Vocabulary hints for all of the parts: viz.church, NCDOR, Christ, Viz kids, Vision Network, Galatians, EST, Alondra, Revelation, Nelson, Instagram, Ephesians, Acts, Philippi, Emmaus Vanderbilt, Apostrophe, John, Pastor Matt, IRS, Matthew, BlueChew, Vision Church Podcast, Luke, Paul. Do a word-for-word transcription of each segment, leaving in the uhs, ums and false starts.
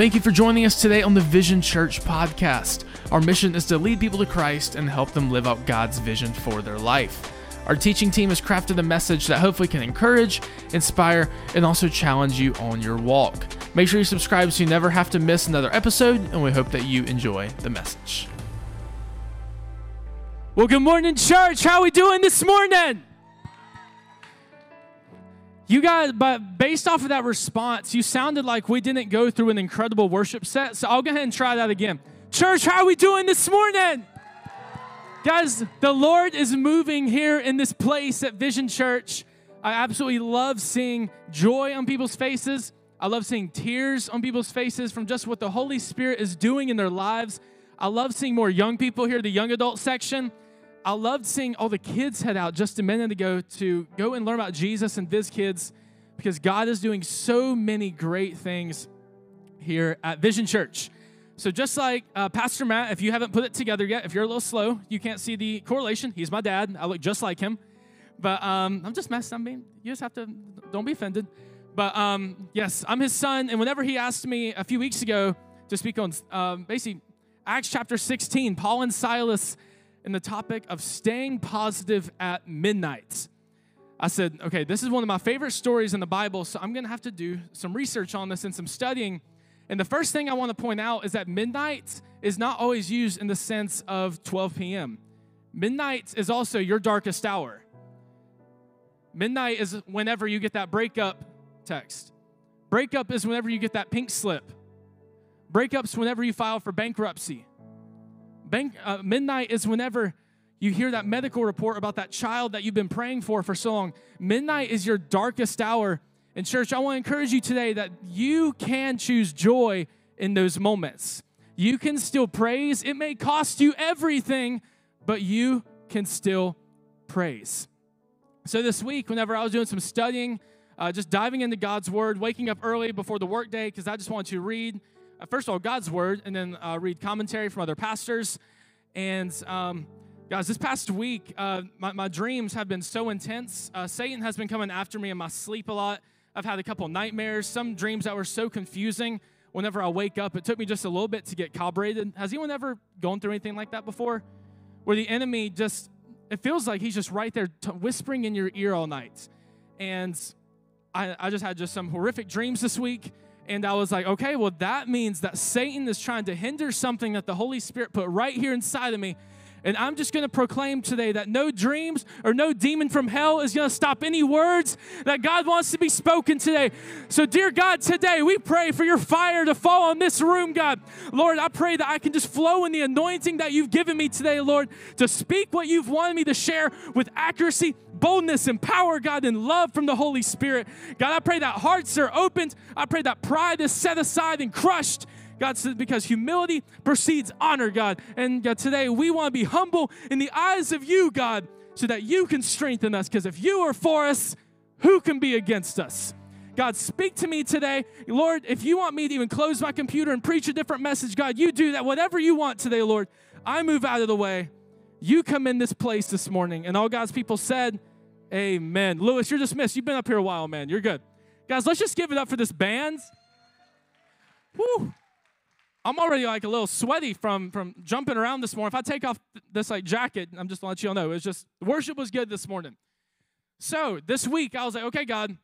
Thank you for joining us today on the Vision Church Podcast. Our mission is to lead people to Christ and help them live out God's vision for their life. Our teaching team has crafted a message that hopefully can encourage, inspire, and also challenge you on your walk. Make sure you subscribe so you never have to miss another episode, and we hope that you enjoy the message. Well, good morning, church. How are we doing this morning? You guys, but based off of that response, you sounded like we didn't go through an incredible worship set, so I'll go ahead and try that again. Church, how are we doing this morning? Guys, the Lord is moving here in this place at Vision Church. I absolutely love seeing joy on people's faces. I love seeing tears on people's faces from just what the Holy Spirit is doing in their lives. I love seeing more young people here, the young adult section. I loved seeing all the kids head out just a minute ago to go and learn about Jesus and Viz Kids, because God is doing so many great things here at Vision Church. So just like uh, Pastor Matt, if you haven't put it together yet, if you're a little slow, you can't see the correlation. He's my dad. I look just like him. But um, I'm just messing. I mean, you just have to, don't be offended. But um, yes, I'm his son. And whenever he asked me a few weeks ago to speak on um, basically Acts chapter sixteen, Paul and Silas, in the topic of staying positive at midnight. I said, okay, this is one of my favorite stories in the Bible, so I'm going to have to do some research on this and some studying. And the first thing I want to point out is that midnight is not always used in the sense of twelve p.m. Midnight is also your darkest hour. Midnight is whenever you get that breakup text. Breakup is whenever you get that pink slip. Breakup's whenever you file for bankruptcy. Bank, uh, midnight is whenever you hear that medical report about that child that you've been praying for for so long. Midnight is your darkest hour. And church, I want to encourage you today that you can choose joy in those moments. You can still praise. It may cost you everything, but you can still praise. So this week, whenever I was doing some studying, uh, just diving into God's word, waking up early before the workday because I just wanted to read first of all, God's word, and then uh, read commentary from other pastors. And um, guys, this past week, uh, my, my dreams have been so intense. Uh, Satan has been coming after me in my sleep a lot. I've had a couple nightmares, some dreams that were so confusing. Whenever I wake up, it took me just a little bit to get calibrated. Has anyone ever gone through anything like that before? Where the enemy just, it feels like he's just right there t- whispering in your ear all night. And I, I just had just some horrific dreams this week. And I was like, okay, well, that means that Satan is trying to hinder something that the Holy Spirit put right here inside of me. And I'm just going to proclaim today that no dreams or no demon from hell is going to stop any words that God wants to be spoken today. So, dear God, today we pray for your fire to fall on this room, God. Lord, I pray that I can just flow in the anointing that you've given me today, Lord, to speak what you've wanted me to share with accuracy, boldness, and power, God, and love from the Holy Spirit. God, I pray that hearts are opened. I pray that pride is set aside and crushed. God said, because humility precedes honor, God. And God, today we want to be humble in the eyes of you, God, so that you can strengthen us. Because if you are for us, who can be against us? God, speak to me today. Lord, if you want me to even close my computer and preach a different message, God, you do that. Whatever you want today, Lord, I move out of the way. You come in this place this morning. And all God's people said, amen. Lewis, you're dismissed. You've been up here a while, man. You're good. Guys, let's just give it up for this band. Woo! I'm already like a little sweaty from, from jumping around this morning. If I take off this like jacket, I'm just gonna let you all know, it's just worship was good this morning. So this week I was like, okay, God,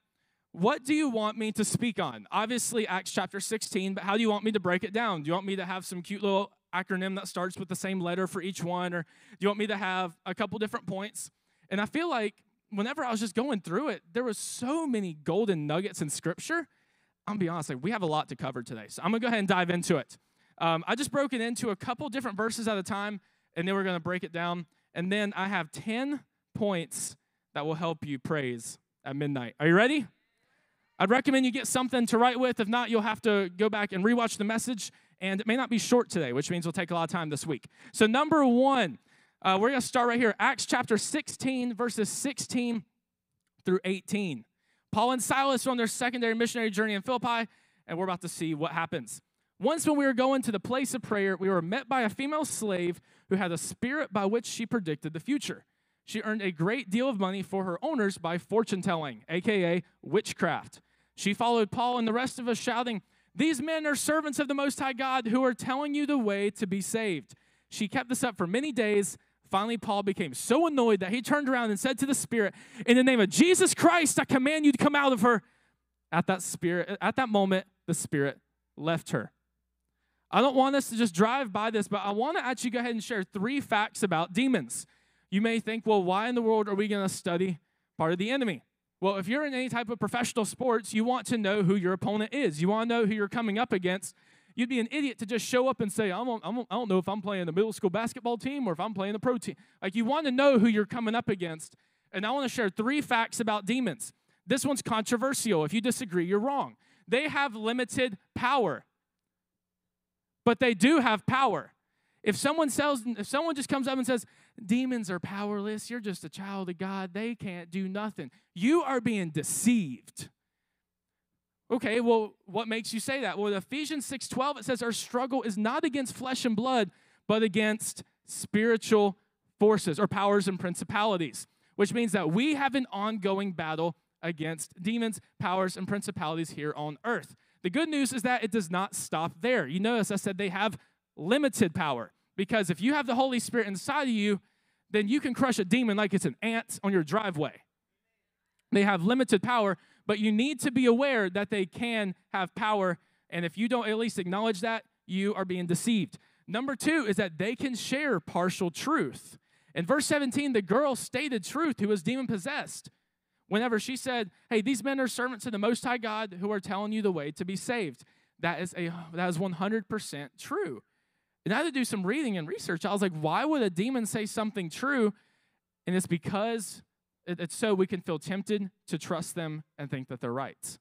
what do you want me to speak on? Obviously Acts chapter sixteen, but how do you want me to break it down? Do you want me to have some cute little acronym that starts with the same letter for each one? Or do you want me to have a couple different points? And I feel like whenever I was just going through it, there was so many golden nuggets in scripture. I'm gonna be honest, like we have a lot to cover today. So I'm gonna go ahead and dive into it. Um, I just broke it into a couple different verses at a time, and then we're going to break it down. And then I have ten points that will help you praise at midnight. Are you ready? I'd recommend you get something to write with. If not, you'll have to go back and rewatch the message, and it may not be short today, which means we'll take a lot of time this week. So number one, uh, we're going to start right here. Acts chapter sixteen, verses sixteen through eighteen. Paul and Silas are on their secondary missionary journey in Philippi, and we're about to see what happens. Once when we were going to the place of prayer, we were met by a female slave who had a spirit by which she predicted the future. She earned a great deal of money for her owners by fortune-telling, a k a witchcraft. She followed Paul and the rest of us, shouting, These men are servants of the Most High God who are telling you the way to be saved. She kept this up for many days. Finally, Paul became so annoyed that he turned around and said to the spirit, in the name of Jesus Christ, I command you to come out of her. At that spirit, at that moment, the spirit left her. I don't want us to just drive by this, but I want to actually go ahead and share three facts about demons. You may think, well, why in the world are we going to study part of the enemy? Well, if you're in any type of professional sports, you want to know who your opponent is. You want to know who you're coming up against. You'd be an idiot to just show up and say, I'm on, I'm on, I don't know if I'm playing the middle school basketball team or if I'm playing the pro team. Like, you want to know who you're coming up against. And I want to share three facts about demons. This one's controversial. If you disagree, you're wrong. They have limited power, but they do have power. If someone sells, if someone just comes up and says, demons are powerless, you're just a child of God, they can't do nothing, you are being deceived. Okay, well, what makes you say that? Well, Ephesians six twelve, it says our struggle is not against flesh and blood, but against spiritual forces or powers and principalities, which means that we have an ongoing battle against demons, powers, and principalities here on earth. The good news is that it does not stop there. You notice I said they have limited power, because if you have the Holy Spirit inside of you, then you can crush a demon like it's an ant on your driveway. They have limited power, but you need to be aware that they can have power, and if you don't at least acknowledge that, you are being deceived. Number two is that they can share partial truth. In verse seventeen, the girl stated truth who was demon-possessed whenever she said, hey, these men are servants of the Most High God who are telling you the way to be saved. That is a that is one hundred percent true. And I had to do some reading and research. I was like, why would a demon say something true? And it's because it's so we can feel tempted to trust them and think that they're right.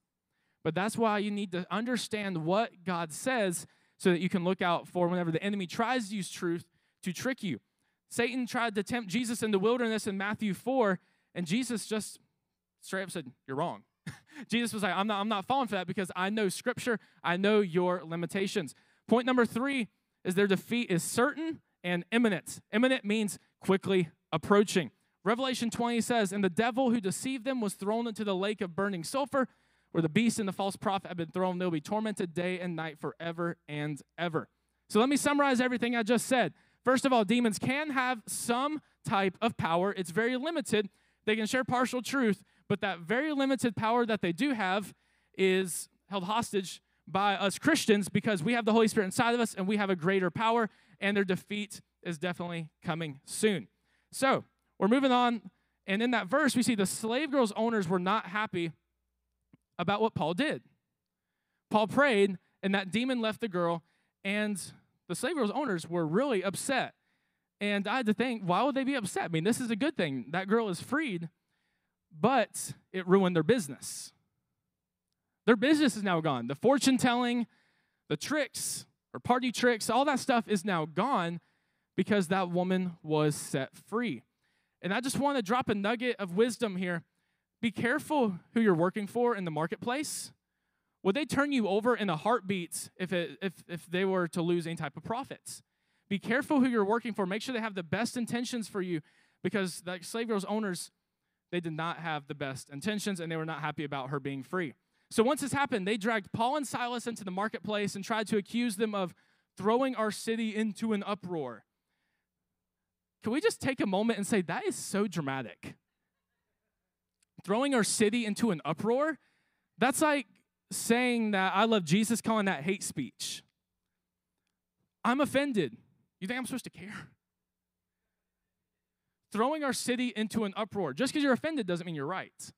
But that's why you need to understand what God says so that you can look out for whenever the enemy tries to use truth to trick you. Satan tried to tempt Jesus in the wilderness in Matthew four, and Jesus just straight up said, you're wrong. Jesus was like, I'm not, I'm not falling for that because I know Scripture. I know your limitations. Point number three is their defeat is certain and imminent. Imminent means quickly approaching. Revelation twenty says, and the devil who deceived them was thrown into the lake of burning sulfur, where the beast and the false prophet have been thrown. They'll be tormented day and night forever and ever. So let me summarize everything I just said. First of all, demons can have some type of power. It's very limited. They can share partial truth, but that very limited power that they do have is held hostage by us Christians because we have the Holy Spirit inside of us and we have a greater power, and their defeat is definitely coming soon. So we're moving on, and in that verse, we see the slave girl's owners were not happy about what Paul did. Paul prayed, and that demon left the girl, and the slave girl's owners were really upset. And I had to think, why would they be upset? I mean, this is a good thing. That girl is freed, but it ruined their business. Their business is now gone. The fortune-telling, the tricks, or party tricks, all that stuff is now gone because that woman was set free. And I just want to drop a nugget of wisdom here. Be careful who you're working for in the marketplace. Would they turn you over in a heartbeat if, it, if, if they were to lose any type of profits? Be careful who you're working for. Make sure they have the best intentions for you, because the slave girl's owners, they did not have the best intentions, and they were not happy about her being free. So once this happened, they dragged Paul and Silas into the marketplace and tried to accuse them of throwing our city into an uproar. Can we just take a moment and say, that is so dramatic? Throwing our city into an uproar? That's like saying that I love Jesus, calling that hate speech. I'm offended. You think I'm supposed to care? Throwing our city into an uproar. Just because you're offended doesn't mean you're right.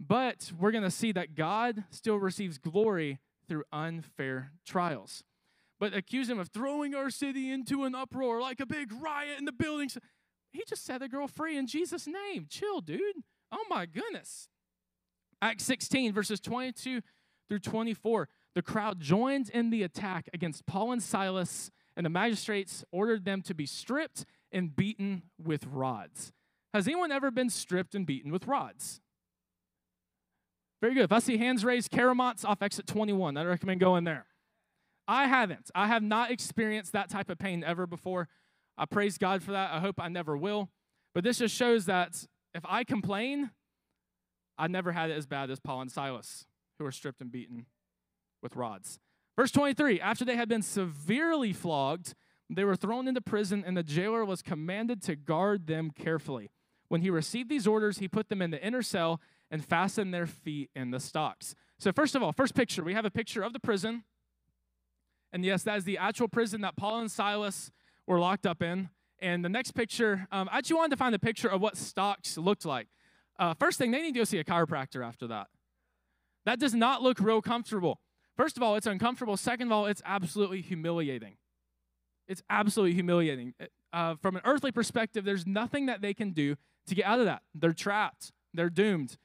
But we're going to see that God still receives glory through unfair trials. But accuse him of throwing our city into an uproar like a big riot in the buildings. He just set the girl free in Jesus' name. Chill, dude. Oh, my goodness. Acts sixteen, verses twenty-two through twenty-four. The crowd joined in the attack against Paul and Silas, and the magistrates ordered them to be stripped and beaten with rods. Has anyone ever been stripped and beaten with rods? Very good. If I see hands raised, Caramont's off exit twenty-one. I'd recommend going there. I haven't. I have not experienced that type of pain ever before. I praise God for that. I hope I never will. But this just shows that if I complain, I never had it as bad as Paul and Silas, who were stripped and beaten with rods. Verse twenty-three, after they had been severely flogged, they were thrown into prison, and the jailer was commanded to guard them carefully. When he received these orders, he put them in the inner cell and fastened their feet in the stocks. So first of all, first picture, we have a picture of the prison. And yes, that is the actual prison that Paul and Silas were locked up in. And the next picture, um, I actually wanted to find a picture of what stocks looked like. Uh, first thing, they need to go see a chiropractor after that. That does not look real comfortable. First of all, it's uncomfortable. Second of all, it's absolutely humiliating. It's absolutely humiliating. Uh, from an earthly perspective, there's nothing that they can do to get out of that. They're trapped. They're doomed.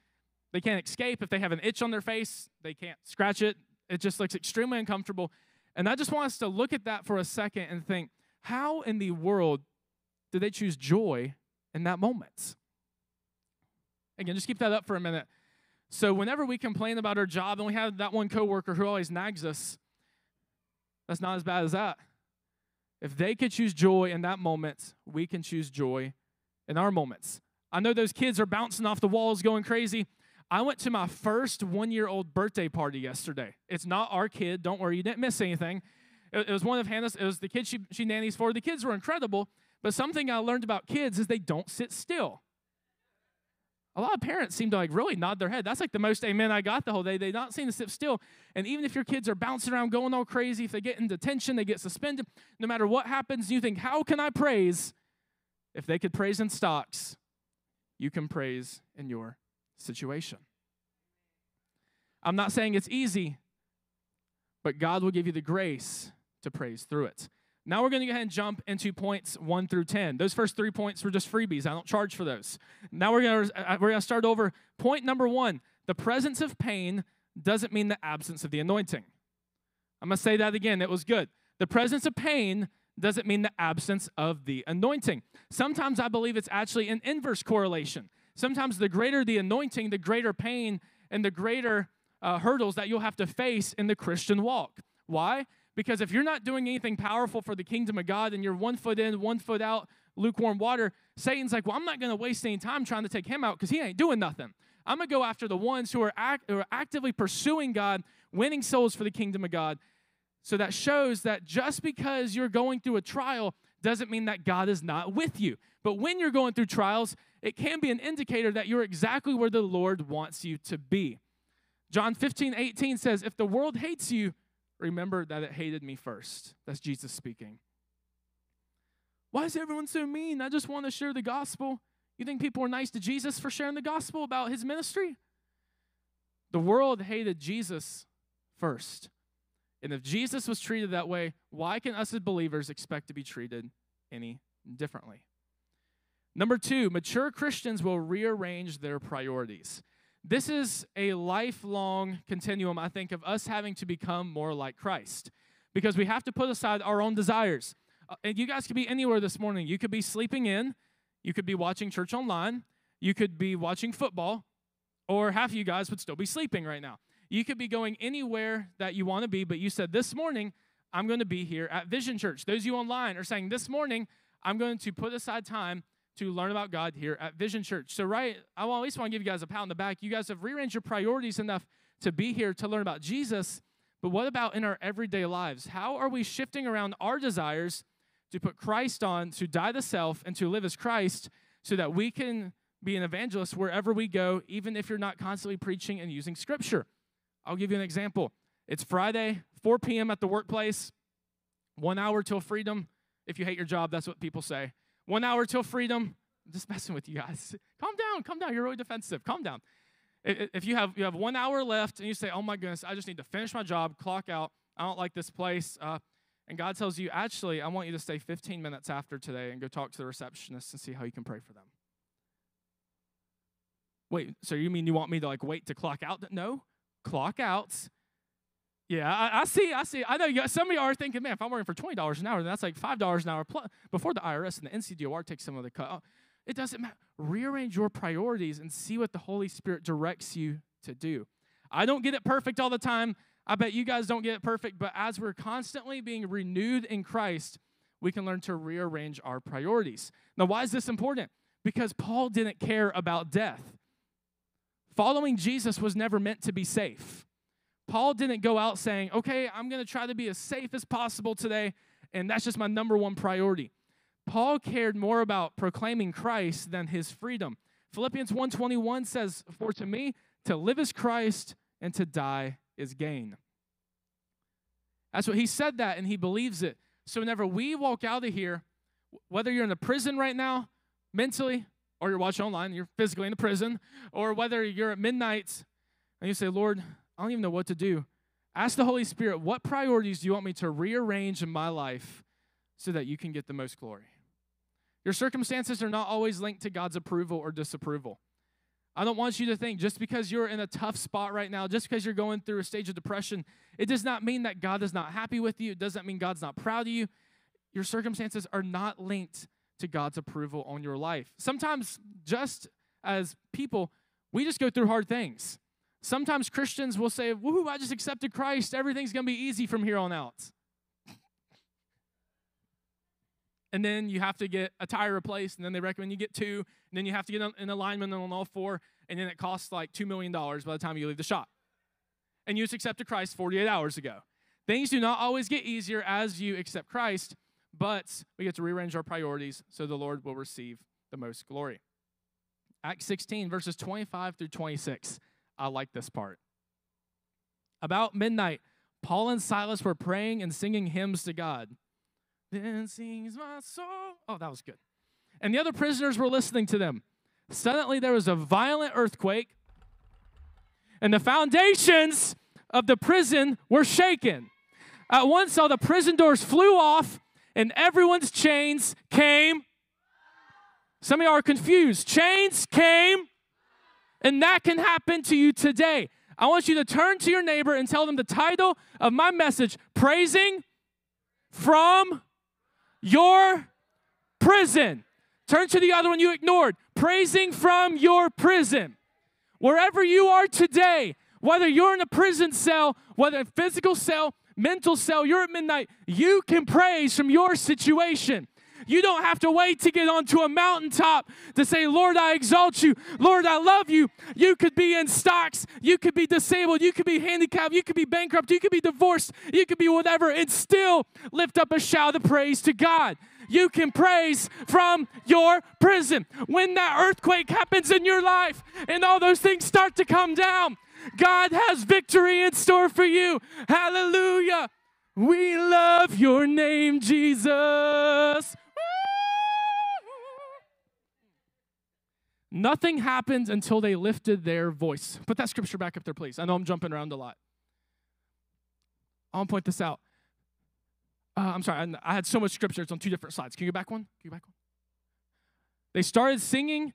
They can't escape. If they have an itch on their face, they can't scratch it. It just looks extremely uncomfortable. And I just want us to look at that for a second and think, how in the world did they choose joy in that moment? Again, just keep that up for a minute. So whenever we complain about our job and we have that one coworker who always nags us, that's not as bad as that. If they could choose joy in that moment, we can choose joy in our moments. I know those kids are bouncing off the walls, going crazy. I went to my first one-year-old birthday party yesterday. It's not our kid. Don't worry, you didn't miss anything. It, it was one of Hannah's. It was the kid she, she nannies for. The kids were incredible, but something I learned about kids is they don't sit still. A lot of parents seem to like really nod their head. That's like the most amen I got the whole day. They don't seem to sit still. And even if your kids are bouncing around, going all crazy, if they get in detention, they get suspended, no matter what happens, you think, how can I praise? If they could praise in stocks, you can praise in your situation. I'm not saying it's easy, but God will give you the grace to praise through it. Now we're going to go ahead and jump into points one through ten. Those first three points were just freebies. I don't charge for those. Now we're going to, we're going to start over. Point number one, the presence of pain doesn't mean the absence of the anointing. I'm going to say that again. It was good. The presence of pain doesn't mean the absence of the anointing. Sometimes I believe it's actually an inverse correlation. Sometimes the greater the anointing, the greater pain and the greater uh, hurdles that you'll have to face in the Christian walk. Why? Because if you're not doing anything powerful for the kingdom of God and you're one foot in, one foot out, lukewarm water, Satan's like, well, I'm not going to waste any time trying to take him out because he ain't doing nothing. I'm going to go after the ones who are, act- who are actively pursuing God, winning souls for the kingdom of God. So that shows that just because you're going through a trial doesn't mean that God is not with you. But when you're going through trials, it can be an indicator that you're exactly where the Lord wants you to be. John fifteen eighteen says, if the world hates you, remember that it hated me first. That's Jesus speaking. Why is everyone so mean? I just want to share the gospel. You think people are nice to Jesus for sharing the gospel about his ministry? The world hated Jesus first. And if Jesus was treated that way, why can us as believers expect to be treated any differently? Number two, mature Christians will rearrange their priorities. This is a lifelong continuum, I think, of us having to become more like Christ because we have to put aside our own desires. Uh, and you guys could be anywhere this morning. You could be sleeping in. You could be watching church online. You could be watching football, or half of you guys would still be sleeping right now. You could be going anywhere that you want to be, but you said, this morning, I'm going to be here at Vision Church. Those of you online are saying, this morning, I'm going to put aside time to learn about God here at Vision Church. So right, I at least want to give you guys a pat on the back. You guys have rearranged your priorities enough to be here to learn about Jesus, but what about in our everyday lives? How are we shifting around our desires to put Christ on, to die to self, and to live as Christ so that we can be an evangelist wherever we go, even if you're not constantly preaching and using Scripture? I'll give you an example. It's Friday, four p.m. at the workplace, one hour till freedom. If you hate your job, that's what people say. One hour till freedom. I'm just messing with you guys. Calm down, calm down. You're really defensive. Calm down. If you have you have one hour left and you say, oh, my goodness, I just need to finish my job, clock out. I don't like this place. Uh, and God tells you, actually, I want you to stay fifteen minutes after today and go talk to the receptionist and see how you can pray for them. Wait, so you mean you want me to, like, wait to clock out? No, clock out. Yeah, I, I see, I see. I know you, some of you are thinking, man, if I'm working for twenty dollars an hour, then that's like five dollars an hour plus before the I R S and the N C D O R takes some of the cut. Oh, it doesn't matter. Rearrange your priorities and see what the Holy Spirit directs you to do. I don't get it perfect all the time. I bet you guys don't get it perfect, but as we're constantly being renewed in Christ, we can learn to rearrange our priorities. Now, why is this important? Because Paul didn't care about death. Following Jesus was never meant to be safe. Paul didn't go out saying, okay, I'm going to try to be as safe as possible today, and that's just my number one priority. Paul cared more about proclaiming Christ than his freedom. Philippians one twenty-one says, for to me, to live is Christ, and to die is gain. That's what he said that, and he believes it. So whenever we walk out of here, whether you're in a prison right now, mentally, or you're watching online, you're physically in a prison, or whether you're at midnight, and you say, Lord, I don't even know what to do. Ask the Holy Spirit, what priorities do you want me to rearrange in my life so that you can get the most glory? Your circumstances are not always linked to God's approval or disapproval. I don't want you to think just because you're in a tough spot right now, just because you're going through a stage of depression, it does not mean that God is not happy with you. It doesn't mean God's not proud of you. Your circumstances are not linked to God's approval on your life. Sometimes, just as people, we just go through hard things. Sometimes Christians will say, woohoo, I just accepted Christ. Everything's going to be easy from here on out. And then you have to get a tire replaced, and then they recommend you get two, and then you have to get an alignment on all four, and then it costs like two million dollars by the time you leave the shop. And you just accepted Christ forty-eight hours ago. Things do not always get easier as you accept Christ, but we get to rearrange our priorities so the Lord will receive the most glory. Acts sixteen, verses twenty-five through twenty-six. I like this part. About midnight, Paul and Silas were praying and singing hymns to God. Then sings my soul. Oh, that was good. And the other prisoners were listening to them. Suddenly there was a violent earthquake, and the foundations of the prison were shaken. At once all the prison doors flew off, and everyone's chains came. Some of y'all are confused. Chains came. And that can happen to you today. I want you to turn to your neighbor and tell them the title of my message, Praising from Your Prison. Turn to the other one you ignored, Praising from Your Prison. Wherever you are today, whether you're in a prison cell, whether a physical cell, mental cell, you're at midnight, you can praise from your situation. You don't have to wait to get onto a mountaintop to say, Lord, I exalt you. Lord, I love you. You could be in stocks. You could be disabled. You could be handicapped. You could be bankrupt. You could be divorced. You could be whatever, and still lift up a shout of praise to God. You can praise from your prison. When that earthquake happens in your life and all those things start to come down, God has victory in store for you. Hallelujah. We love your name, Jesus. Nothing happens until they lifted their voice. Put that scripture back up there, please. I know I'm jumping around a lot. I'll point this out. Uh, I'm sorry. I, I had so much scripture. It's on two different slides. Can you go back one? Can you go back one? They started singing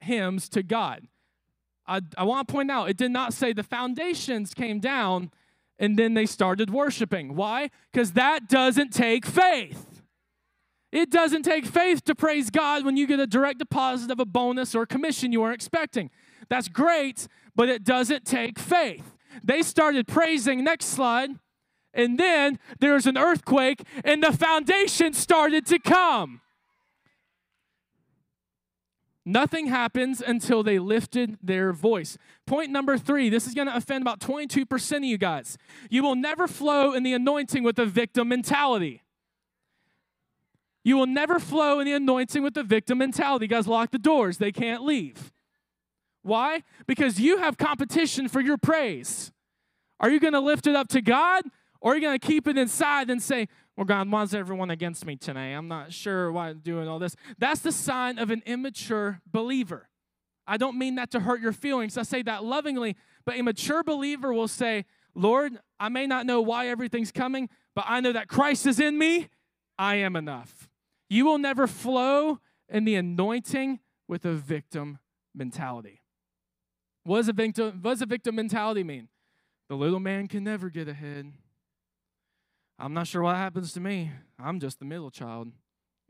hymns to God. I, I want to point out, it did not say the foundations came down and then they started worshiping. Why? Because that doesn't take faith. It doesn't take faith to praise God when you get a direct deposit of a bonus or a commission you weren't expecting. That's great, but it doesn't take faith. They started praising, next slide, and then there was an earthquake and the foundation started to come. Nothing happens until they lifted their voice. Point number three, this is going to offend about twenty-two percent of you guys. You will never flow in the anointing with a victim mentality. You will never flow in the anointing with the victim mentality. You guys lock the doors. They can't leave. Why? Because you have competition for your praise. Are you going to lift it up to God, or are you going to keep it inside and say, well, God, why's everyone against me today? I'm not sure why I'm doing all this. That's the sign of an immature believer. I don't mean that to hurt your feelings. I say that lovingly, but a mature believer will say, Lord, I may not know why everything's coming, but I know that Christ is in me. I am enough. You will never flow in the anointing with a victim mentality. What does a victim, what does a victim mentality mean? The little man can never get ahead. I'm not sure what happens to me. I'm just the middle child.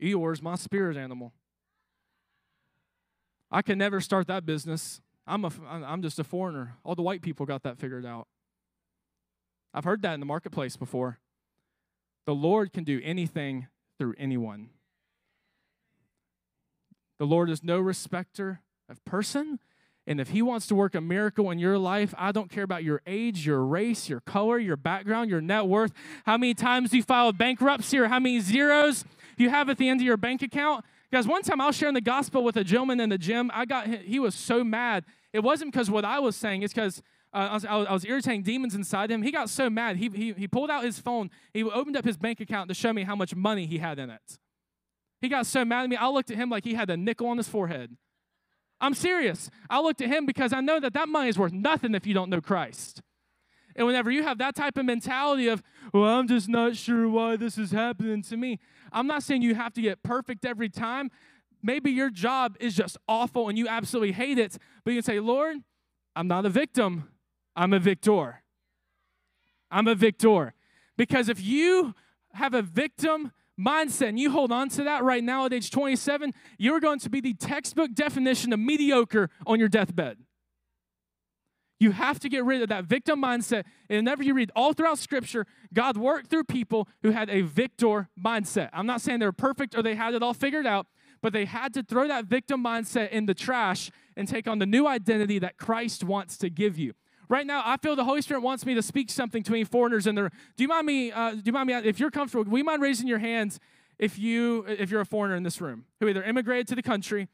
Eeyore's my spirit animal. I can never start that business. I'm, a, I'm just a foreigner. All the white people got that figured out. I've heard that in the marketplace before. The Lord can do anything through anyone. The Lord is no respecter of person, And if he wants to work a miracle in your life, I don't care about your age, your race, your color, your background, your net worth, how many times you filed bankruptcy or how many zeros you have at the end of your bank account. Guys, one time I was sharing the gospel with a gentleman in the gym. I got he was so mad. It wasn't because what I was saying. It's because uh, I, was, I was irritating demons inside him. He got so mad. He, he, he pulled out his phone. He opened up his bank account to show me how much money he had in it. He got so mad at me. I looked at him like he had a nickel on his forehead. I'm serious. I looked at him because I know that that money is worth nothing if you don't know Christ. And whenever you have that type of mentality of, well, I'm just not sure why this is happening to me. I'm not saying you have to get perfect every time. Maybe your job is just awful and you absolutely hate it. But you can say, Lord, I'm not a victim. I'm a victor. I'm a victor. Because if you have a victim mindset, and you hold on to that right now at age twenty-seven, you're going to be the textbook definition of mediocre on your deathbed. You have to get rid of that victim mindset. And whenever you read all throughout Scripture, God worked through people who had a victor mindset. I'm not saying they were perfect or they had it all figured out, but they had to throw that victim mindset in the trash and take on the new identity that Christ wants to give you. Right now, I feel the Holy Spirit wants me to speak something to any foreigners in the room. Do you mind me, uh, do you mind me, if you're comfortable, do you mind raising your hands if, you, if you're a foreigner in this room who either immigrated to the country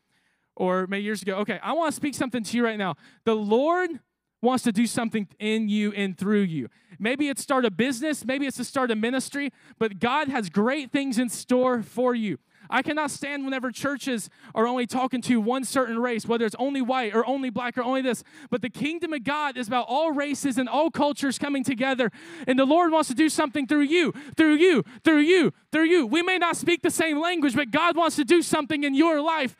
or maybe years ago? Okay, I want to speak something to you right now. The Lord wants to do something in you and through you. Maybe it's start a business. Maybe it's to start a ministry. But God has great things in store for you. I cannot stand whenever churches are only talking to one certain race, whether it's only white or only black or only this. But the kingdom of God is about all races and all cultures coming together. And the Lord wants to do something through you, through you, through you, through you. We may not speak the same language, but God wants to do something in your life.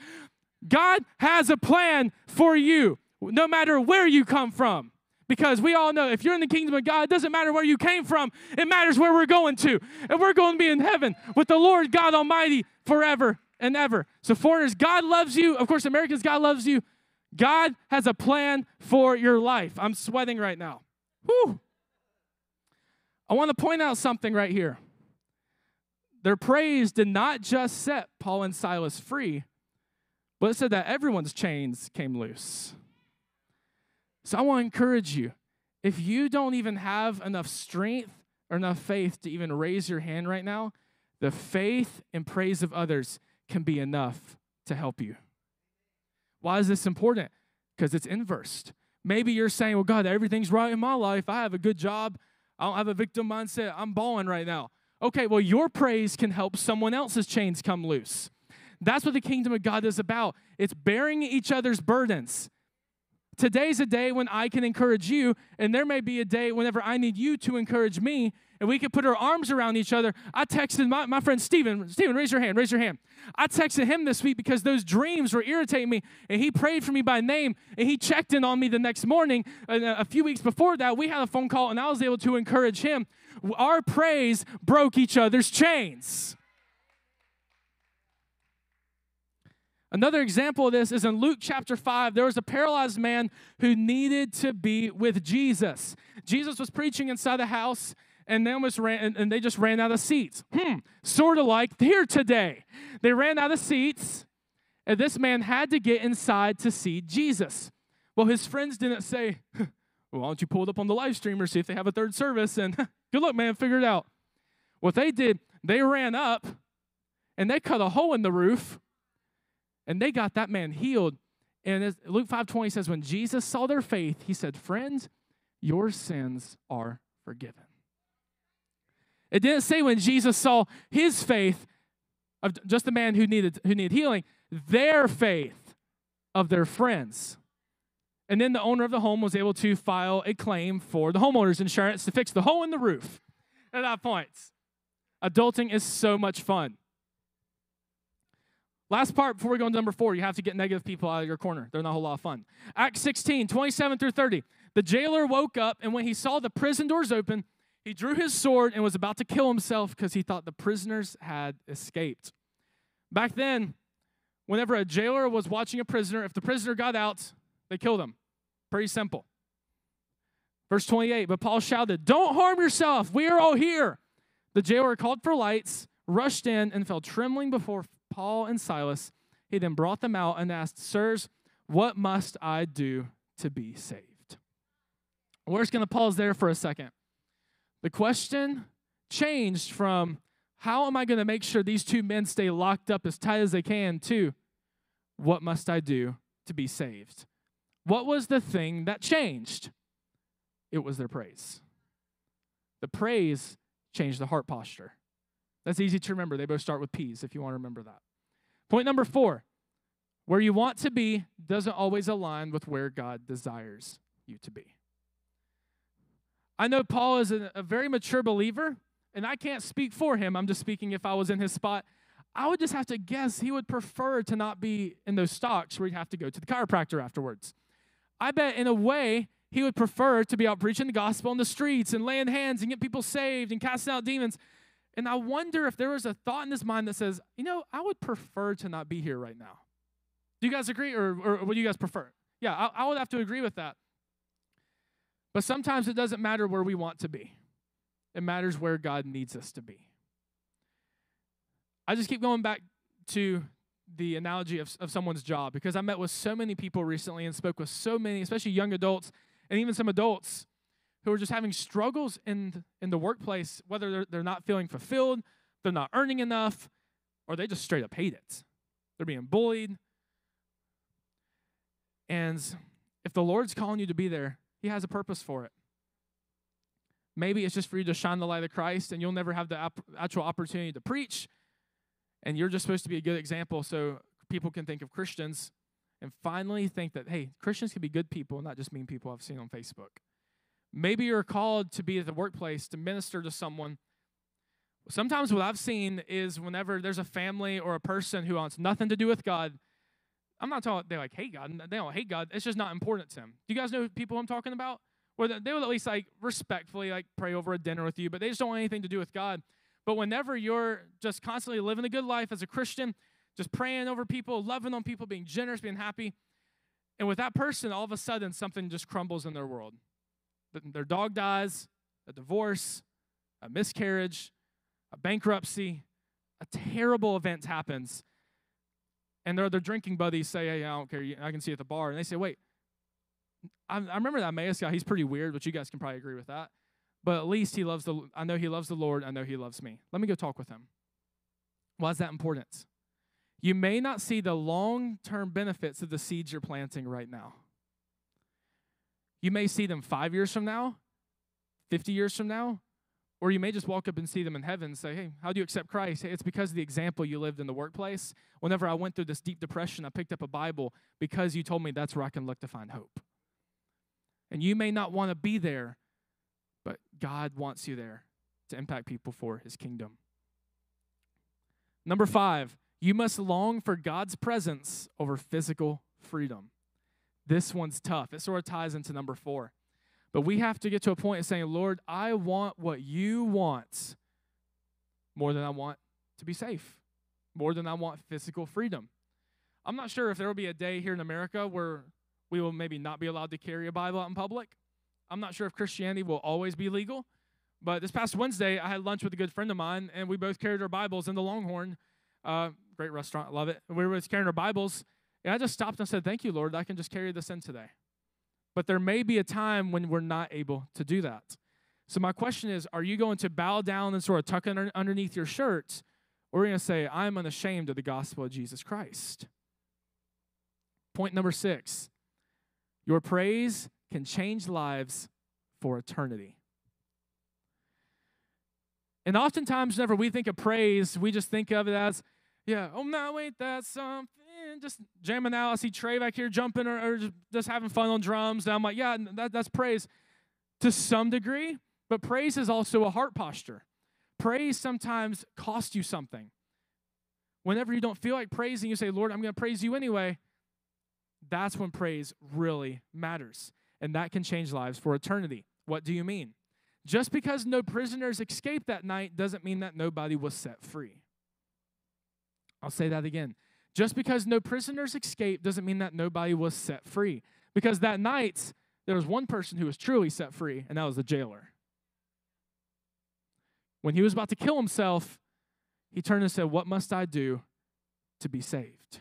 God has a plan for you, no matter where you come from. Because we all know if you're in the kingdom of God, it doesn't matter where you came from. It matters where we're going to. And we're going to be in heaven with the Lord God Almighty forever and ever. So foreigners, God loves you. Of course, Americans, God loves you. God has a plan for your life. I'm sweating right now. Whew. I want to point out something right here. Their praise did not just set Paul and Silas free, but it said that everyone's chains came loose. So I want to encourage you, if you don't even have enough strength or enough faith to even raise your hand right now, the faith and praise of others can be enough to help you. Why is this important? Because it's inversed. Maybe you're saying, well, God, everything's right in my life. I have a good job. I don't have a victim mindset. I'm balling right now. Okay, well, your praise can help someone else's chains come loose. That's what the kingdom of God is about. It's bearing each other's burdens. Today's a day when I can encourage you, and there may be a day whenever I need you to encourage me, and we can put our arms around each other. I texted my, my friend Steven. Steven, raise your hand, raise your hand. I texted him this week because those dreams were irritating me, and he prayed for me by name, and he checked in on me the next morning. And a few weeks before that, we had a phone call, and I was able to encourage him. Our praise broke each other's chains. Another example of this is in Luke chapter five. There was a paralyzed man who needed to be with Jesus. Jesus was preaching inside the house, and they almost ran, and they just ran out of seats. Hmm, sort of like here today. They ran out of seats, and this man had to get inside to see Jesus. Well, his friends didn't say, well, why don't you pull it up on the live stream or see if they have a third service, and good luck, man, figure it out. What they did, they ran up, and they cut a hole in the roof, and they got that man healed. And as Luke five twenty says, when Jesus saw their faith, he said, friends, your sins are forgiven. It didn't say when Jesus saw his faith of just the man who needed, who needed healing, their faith of their friends. And then the owner of the home was able to file a claim for the homeowner's insurance to fix the hole in the roof. At that point, adulting is so much fun. Last part before we go into number four, you have to get negative people out of your corner. They're not a whole lot of fun. Acts sixteen, twenty-seven through thirty. The jailer woke up, and when he saw the prison doors open, he drew his sword and was about to kill himself because he thought the prisoners had escaped. Back then, whenever a jailer was watching a prisoner, if the prisoner got out, they killed him. Pretty simple. Verse twenty-eight, but Paul shouted, don't harm yourself. We are all here. The jailer called for lights, rushed in, and fell trembling before Paul and Silas. He then brought them out and asked, sirs, What must I do to be saved? We're just going to pause there for a second. The question changed from, how am I going to make sure these two men stay locked up as tight as they can, to, what must I do to be saved? What was the thing that changed? It was their praise. The praise changed the heart posture. That's easy to remember. They both start with P's if you want to remember that. Point number four, where you want to be doesn't always align with where God desires you to be. I know Paul is a, a very mature believer, and I can't speak for him. I'm just speaking if I was in his spot. I would just have to guess he would prefer to not be in those stocks where he'd have to go to the chiropractor afterwards. I bet in a way he would prefer to be out preaching the gospel on the streets and laying hands and getting people saved and casting out demons. And I wonder if there was a thought in his mind that says, you know, I would prefer to not be here right now. Do you guys agree, or, or what do you guys prefer? Yeah, I, I would have to agree with that. But sometimes it doesn't matter where we want to be. It matters where God needs us to be. I just keep going back to the analogy of, of someone's job, because I met with so many people recently and spoke with so many, especially young adults and even some adults who are just having struggles in, in the workplace, whether they're, they're not feeling fulfilled, they're not earning enough, or they just straight up hate it. They're being bullied. And if the Lord's calling you to be there, he has a purpose for it. Maybe it's just for you to shine the light of Christ, and you'll never have the op- actual opportunity to preach, and you're just supposed to be a good example so people can think of Christians and finally think that, hey, Christians can be good people, not just mean people I've seen on Facebook. Maybe you're called to be at the workplace to minister to someone. Sometimes what I've seen is whenever there's a family or a person who wants nothing to do with God, I'm not talking they like hate God. They don't hate God. It's just not important to them. Do you guys know people I'm talking about? Well, they will at least like respectfully like pray over a dinner with you, but they just don't want anything to do with God. But whenever you're just constantly living a good life as a Christian, just praying over people, loving on people, being generous, being happy, and with that person, all of a sudden something just crumbles in their world. Their dog dies, a divorce, a miscarriage, a bankruptcy, a terrible event happens. And their, their drinking buddies say, hey, I don't care, I can see you at the bar. And they say, wait, I, I remember that Emmaus guy, he's pretty weird, but you guys can probably agree with that. But at least he loves the, I know he loves the Lord, I know he loves me. Let me go talk with him. Why is that important? You may not see the long-term benefits of the seeds you're planting right now. You may see them five years from now, fifty years from now, or you may just walk up and see them in heaven and say, hey, how do you accept Christ? Hey, it's because of the example you lived in the workplace. Whenever I went through this deep depression, I picked up a Bible because you told me that's where I can look to find hope. And you may not want to be there, but God wants you there to impact people for his kingdom. Number five, you must long for God's presence over physical freedom. This one's tough. It sort of ties into number four. But we have to get to a point of saying, Lord, I want what you want more than I want to be safe, more than I want physical freedom. I'm not sure if there will be a day here in America where we will maybe not be allowed to carry a Bible out in public. I'm not sure if Christianity will always be legal. But this past Wednesday, I had lunch with a good friend of mine, and we both carried our Bibles in the Longhorn. Uh, great restaurant, love it. We were carrying our Bibles. And I just stopped and said, thank you, Lord, I can just carry this in today. But there may be a time when we're not able to do that. So my question is, are you going to bow down and sort of tuck under, underneath your shirt, or are you going to say, I'm unashamed of the gospel of Jesus Christ? Point number six, your praise can change lives for eternity. And oftentimes, whenever we think of praise, we just think of it as, yeah, oh, no, ain't that something? Just jamming out. I see Trey back here jumping or, or just, just having fun on drums. And I'm like, yeah, that, that's praise to some degree. But praise is also a heart posture. Praise sometimes costs you something. Whenever you don't feel like praising, you say, Lord, I'm going to praise you anyway. That's when praise really matters. And that can change lives for eternity. What do you mean? Just because no prisoners escaped that night doesn't mean that nobody was set free. I'll say that again. Just because no prisoners escaped doesn't mean that nobody was set free. Because that night, there was one person who was truly set free, and that was the jailer. When he was about to kill himself, he turned and said, what must I do to be saved?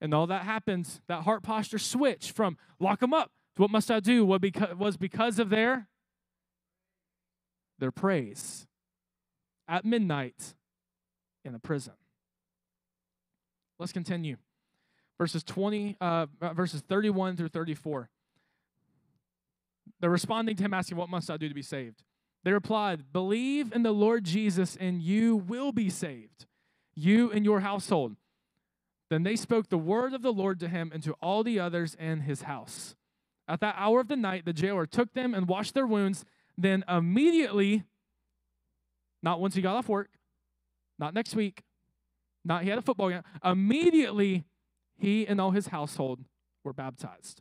And all that happens, that heart posture switch from lock them up to what must I do what because, was because of their, their praise at midnight in the prison. Let's continue. Verses twenty, uh, verses thirty-one through thirty-four. They're responding to him asking, what must I do to be saved? They replied, believe in the Lord Jesus and you will be saved, you and your household. Then they spoke the word of the Lord to him and to all the others in his house. At that hour of the night, the jailer took them and washed their wounds. Then immediately, not once he got off work, not next week, not he had a football game, immediately he and all his household were baptized.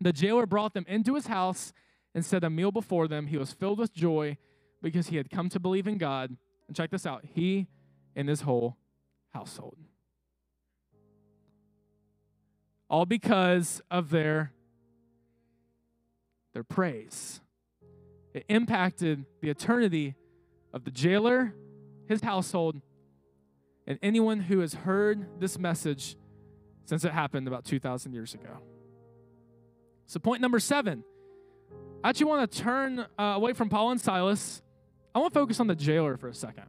The jailer brought them into his house and set a meal before them. He was filled with joy because he had come to believe in God. And check this out, he and his whole household. All because of their, their praise. It impacted the eternity of the jailer, his household, and anyone who has heard this message since it happened about two thousand years ago. So point number seven, I actually want to turn uh, away from Paul and Silas. I want to focus on the jailer for a second.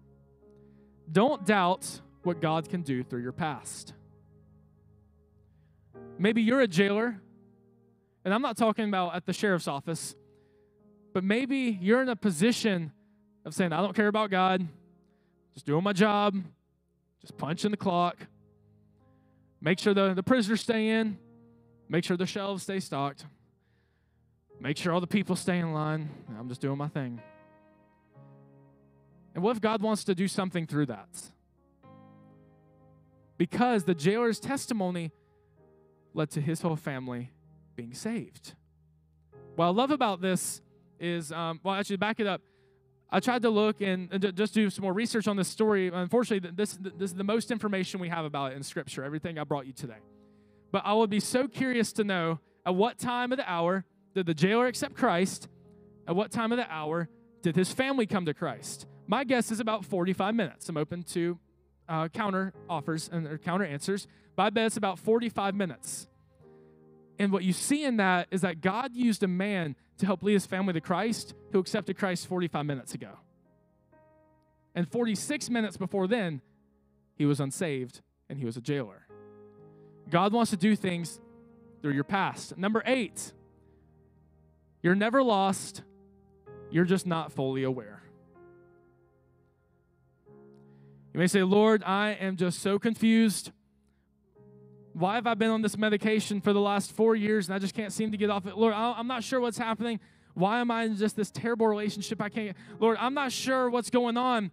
Don't doubt what God can do through your past. Maybe you're a jailer, and I'm not talking about at the sheriff's office, but maybe you're in a position of saying, I don't care about God, just doing my job, just punching the clock, make sure the, the prisoners stay in, make sure the shelves stay stocked, make sure all the people stay in line, I'm just doing my thing. And what if God wants to do something through that? Because the jailer's testimony led to his whole family being saved. What I love about this is, um, well, actually, back it up. I tried to look and, and just do some more research on this story. Unfortunately, this, this is the most information we have about it in Scripture, everything I brought you today. But I would be so curious to know at what time of the hour did the jailer accept Christ? At what time of the hour did his family come to Christ? My guess is about forty-five minutes. I'm open to uh, counter offers and or counter answers. But I bet it's about forty-five minutes. And what you see in that is that God used a man to help lead his family to Christ who accepted Christ forty-five minutes ago. And forty-six minutes before then, he was unsaved and he was a jailer. God wants to do things through your past. Number eight, you're never lost. You're just not fully aware. You may say, Lord, I am just so confused. Why have I been on this medication for the last four years and I just can't seem to get off it? Lord, I'm not sure what's happening. Why am I in just this terrible relationship I can't get? Lord, I'm not sure what's going on.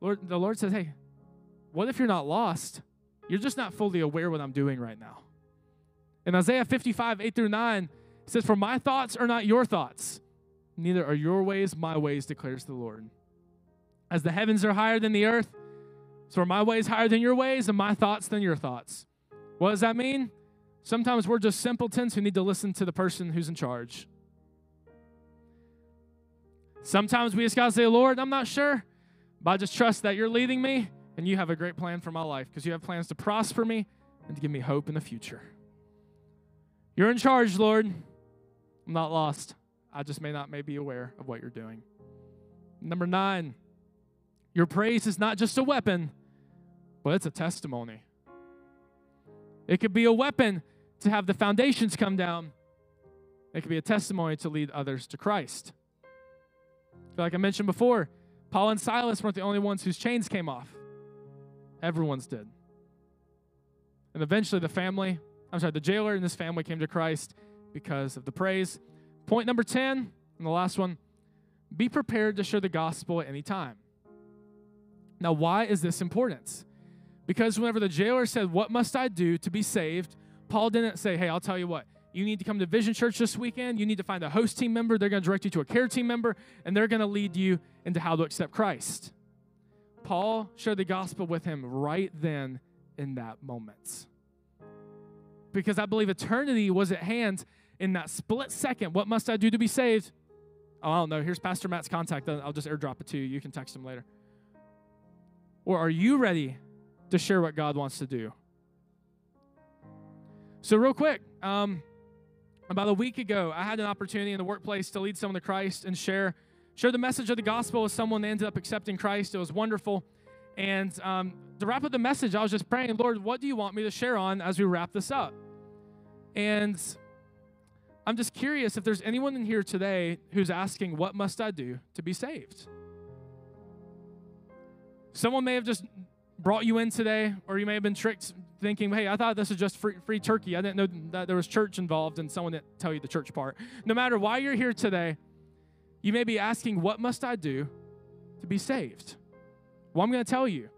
Lord, the Lord says, hey, what if you're not lost? You're just not fully aware what I'm doing right now. In Isaiah fifty-five, eight through nine, it says, for my thoughts are not your thoughts. Neither are your ways my ways, declares the Lord. As the heavens are higher than the earth, so are my ways higher than your ways and my thoughts than your thoughts. What does that mean? Sometimes we're just simpletons who need to listen to the person who's in charge. Sometimes we just got to say, Lord, I'm not sure, but I just trust that you're leading me and you have a great plan for my life because you have plans to prosper me and to give me hope in the future. You're in charge, Lord. I'm not lost. I just may not may be aware of what you're doing. Number nine, your praise is not just a weapon, but it's a testimony. It could be a weapon to have the foundations come down. It could be a testimony to lead others to Christ. Like I mentioned before, Paul and Silas weren't the only ones whose chains came off. Everyone's did. And eventually the family, I'm sorry, the jailer and his family came to Christ because of the praise. Point number ten, and the last one, be prepared to share the gospel at any time. Now, why is this important? Because whenever the jailer said, what must I do to be saved? Paul didn't say, hey, I'll tell you what, you need to come to Vision Church this weekend. You need to find a host team member. They're going to direct you to a care team member, and they're going to lead you into how to accept Christ. Paul shared the gospel with him right then in that moment. Because I believe eternity was at hand in that split second. What must I do to be saved? Oh, I don't know. Here's Pastor Matt's contact. I'll just airdrop it to you. You can text him later. Or are you ready to share what God wants to do So real quick, um, about a week ago, I had an opportunity in the workplace to lead someone to Christ and share share the message of the gospel with someone that ended up accepting Christ. It was wonderful. And um, to wrap up the message, I was just praying, Lord, what do you want me to share on as we wrap this up? And I'm just curious if there's anyone in here today who's asking, what must I do to be saved? Someone may have just brought you in today, or you may have been tricked thinking, hey, I thought this was just free, free turkey. I didn't know that there was church involved, and someone didn't tell you the church part. No matter why you're here today, you may be asking, what must I do to be saved? Well, I'm going to tell you.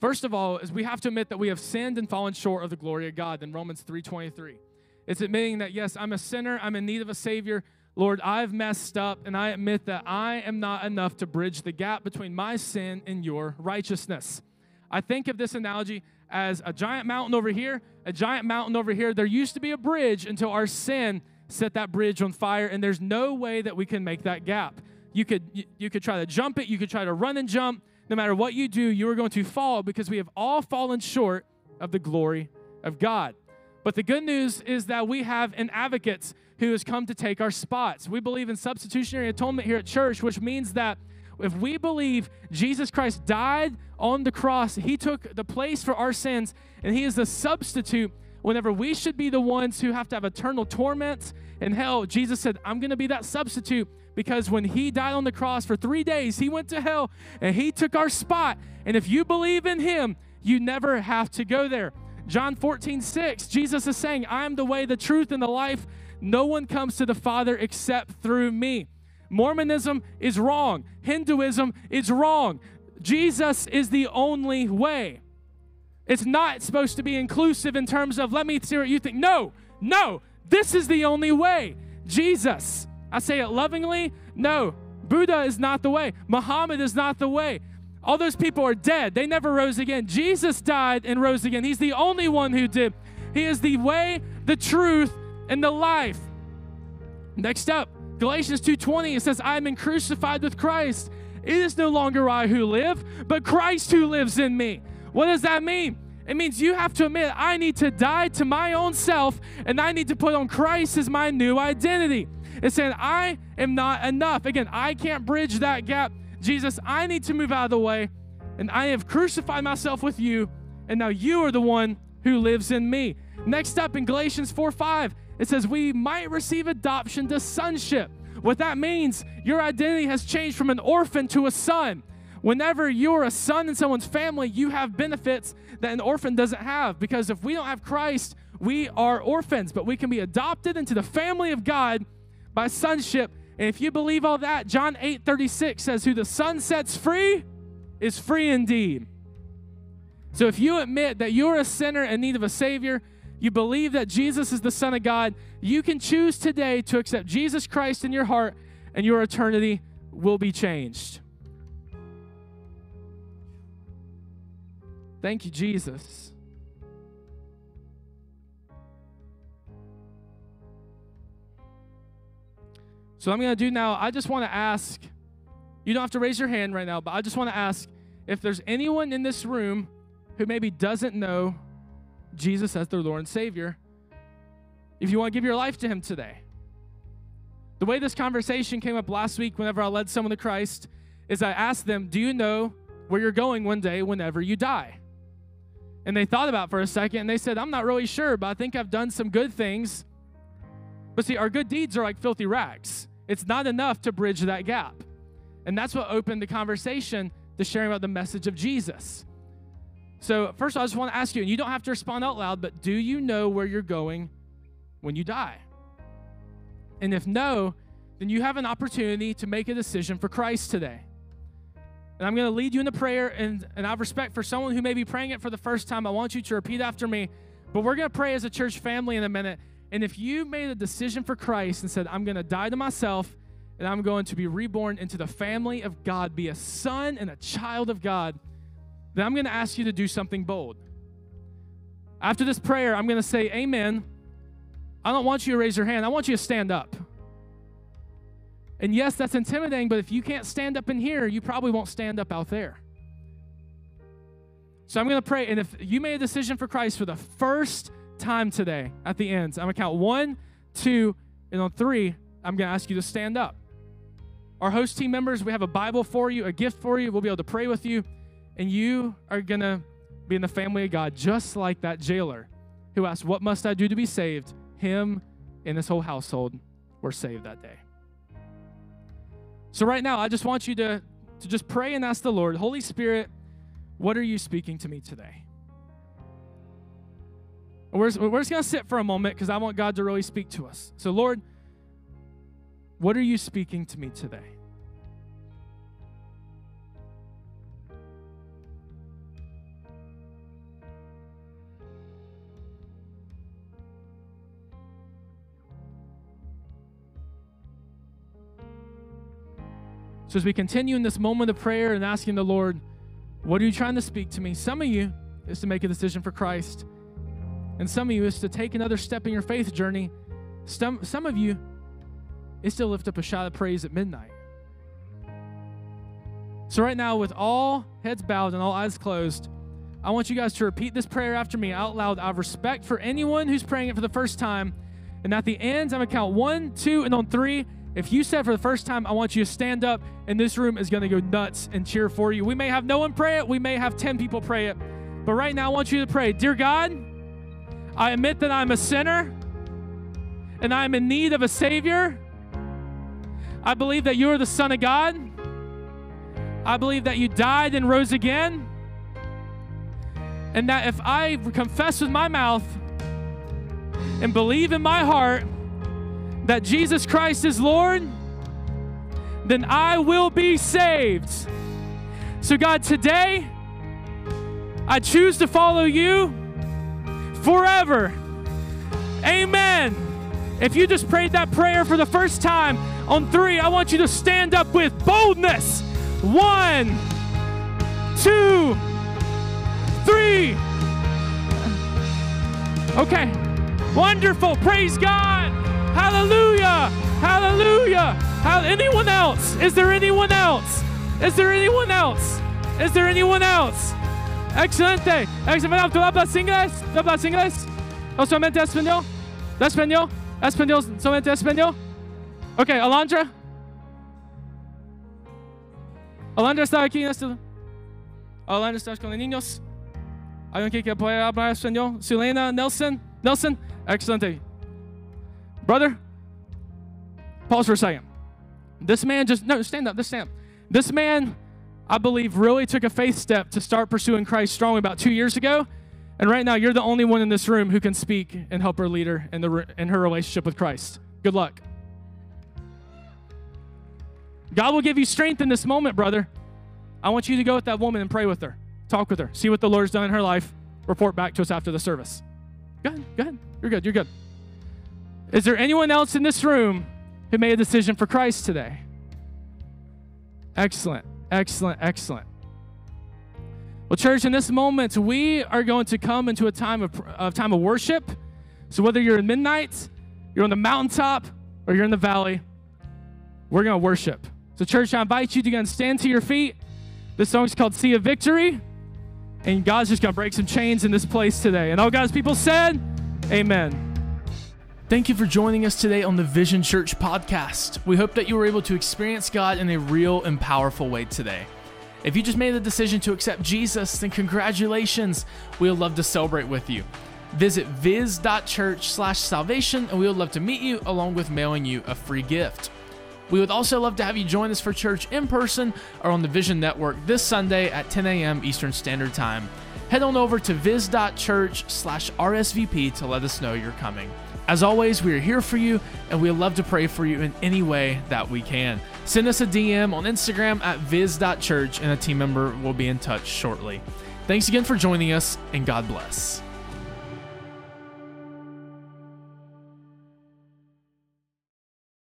First of all, is we have to admit that we have sinned and fallen short of the glory of God in Romans three twenty-three. It's admitting that, yes, I'm a sinner, I'm in need of a Savior. Lord, I've messed up, and I admit that I am not enough to bridge the gap between my sin and your righteousness. I think of this analogy as a giant mountain over here, a giant mountain over here. There used to be a bridge until our sin set that bridge on fire, and there's no way that we can make that gap. You could, you, you could try to jump it. You could try to run and jump. No matter what you do, you are going to fall because we have all fallen short of the glory of God. But the good news is that we have an advocate who has come to take our spots. We believe in substitutionary atonement here at church, which means that if we believe Jesus Christ died on the cross, he took the place for our sins, and he is the substitute whenever we should be the ones who have to have eternal torment in hell. Jesus said, I'm going to be that substitute, because when he died on the cross for three days, he went to hell, and he took our spot. And if you believe in him, you never have to go there. John fourteen six, Jesus is saying, I am the way, the truth, and the life. No one comes to the Father except through me. Mormonism is wrong. Hinduism is wrong. Jesus is the only way. It's not supposed to be inclusive in terms of, let me see what you think. No, no, this is the only way. Jesus. I say it lovingly. No, Buddha is not the way. Muhammad is not the way. All those people are dead. They never rose again. Jesus died and rose again. He's the only one who did. He is the way, the truth, and the life. Next up, Galatians two twenty, it says, I have been crucified with Christ. It is no longer I who live, but Christ who lives in me. What does that mean? It means you have to admit, I need to die to my own self, and I need to put on Christ as my new identity. It's saying, I am not enough. Again, I can't bridge that gap. Jesus, I need to move out of the way, and I have crucified myself with you, and now you are the one who lives in me. Next up, in Galatians four five, it says, we might receive adoption to sonship. What that means, your identity has changed from an orphan to a son. Whenever you're a son in someone's family, you have benefits that an orphan doesn't have, because if we don't have Christ, we are orphans, but we can be adopted into the family of God by sonship. And if you believe all that, John eight thirty-six says, who the Son sets free is free indeed. So if you admit that you're a sinner in need of a Savior, you believe that Jesus is the Son of God, you can choose today to accept Jesus Christ in your heart, and your eternity will be changed. Thank you, Jesus. So I'm going to do now, I just want to ask, you don't have to raise your hand right now, but I just want to ask if there's anyone in this room who maybe doesn't know Jesus as their Lord and Savior, if you want to give your life to him today. The way this conversation came up last week whenever I led someone to Christ is I asked them, do you know where you're going one day whenever you die? And they thought about it for a second, and they said, I'm not really sure, but I think I've done some good things. But see, our good deeds are like filthy rags. It's not enough to bridge that gap. And that's what opened the conversation to sharing about the message of Jesus. So first of all, I just want to ask you, and you don't have to respond out loud, but do you know where you're going when you die? And if no, then you have an opportunity to make a decision for Christ today. And I'm going to lead you in a prayer, and, and out of respect for someone who may be praying it for the first time, I want you to repeat after me. But we're going to pray as a church family in a minute. And if you made a decision for Christ and said, I'm going to die to myself, and I'm going to be reborn into the family of God, be a son and a child of God, then I'm going to ask you to do something bold. After this prayer, I'm going to say amen. I don't want you to raise your hand. I want you to stand up. And yes, that's intimidating, but if you can't stand up in here, you probably won't stand up out there. So I'm going to pray, and if you made a decision for Christ for the first time today at the end, I'm going to count one, two, and on three, I'm going to ask you to stand up. Our host team members, we have a Bible for you, a gift for you. We'll be able to pray with you, and you are going to be in the family of God, just like that jailer who asked, what must I do to be saved? Him and this whole household were saved that day. So right now, I just want you to, to just pray and ask the Lord, Holy Spirit, what are you speaking to me today? We're just, we're just going to sit for a moment because I want God to really speak to us. So Lord, what are you speaking to me today? So as we continue in this moment of prayer and asking the Lord, what are you trying to speak to me? Some of you is to make a decision for Christ. And some of you is to take another step in your faith journey. Some, some of you is to lift up a shout of praise at midnight. So right now, with all heads bowed and all eyes closed, I want you guys to repeat this prayer after me out loud. I have respect for anyone who's praying it for the first time. And at the end, I'm going to count one, two, and on three. If you said for the first time, I want you to stand up, and this room is going to go nuts and cheer for you. We may have no one pray it. We may have ten people pray it. But right now, I want you to pray, Dear God, I admit that I'm a sinner, and I'm in need of a Savior. I believe that you are the Son of God. I believe that you died and rose again, and that if I confess with my mouth and believe in my heart that Jesus Christ is Lord, then I will be saved. So God, today, I choose to follow you forever. Amen. If you just prayed that prayer for the first time, on three, I want you to stand up with boldness. One, two, three. Okay, wonderful, praise God. Hallelujah! Hallelujah! How, anyone else? Is there anyone else? Is there anyone else? Is there anyone else? Excelente. Excelente. ¿Tú hablas inglés? ¿Tú hablas inglés? ¿O solamente español? ¿Español? ¿Español? ¿Solamente español? Okay, Alondra? Alondra está aquí en este... Alondra está con los niños. ¿Alguien aquí que puede hablar español? Selena, Nelson? Nelson? Excelente. Brother, pause for a second. This man just, no, stand up, just stand up. This man, I believe, really took a faith step to start pursuing Christ strongly about two years ago. And right now, you're the only one in this room who can speak and help her leader in, the, in her relationship with Christ. Good luck. God will give you strength in this moment, brother. I want you to go with that woman and pray with her. Talk with her. See what the Lord's done in her life. Report back to us after the service. Go ahead, go ahead. You're good, you're good. Is there anyone else in this room who made a decision for Christ today? Excellent, excellent, excellent. Well, church, in this moment, we are going to come into a time of, of time of worship. So whether you're in midnight, you're on the mountaintop, or you're in the valley, we're going to worship. So, church, I invite you to go and stand to your feet. This song's called Sea of Victory, and God's just going to break some chains in this place today. And all God's people said, amen. Thank you for joining us today on the Vision Church Podcast. We hope that you were able to experience God in a real and powerful way today. If you just made the decision to accept Jesus, then congratulations. We would love to celebrate with you. Visit viz.church slash salvation, and we would love to meet you along with mailing you a free gift. We would also love to have you join us for church in person or on the Vision Network this Sunday at ten a.m. Eastern Standard Time. Head on over to viz.church slash RSVP to let us know you're coming. As always, we are here for you, and we love to pray for you in any way that we can. Send us a D M on Instagram at viz.church, and a team member will be in touch shortly. Thanks again for joining us, and God bless.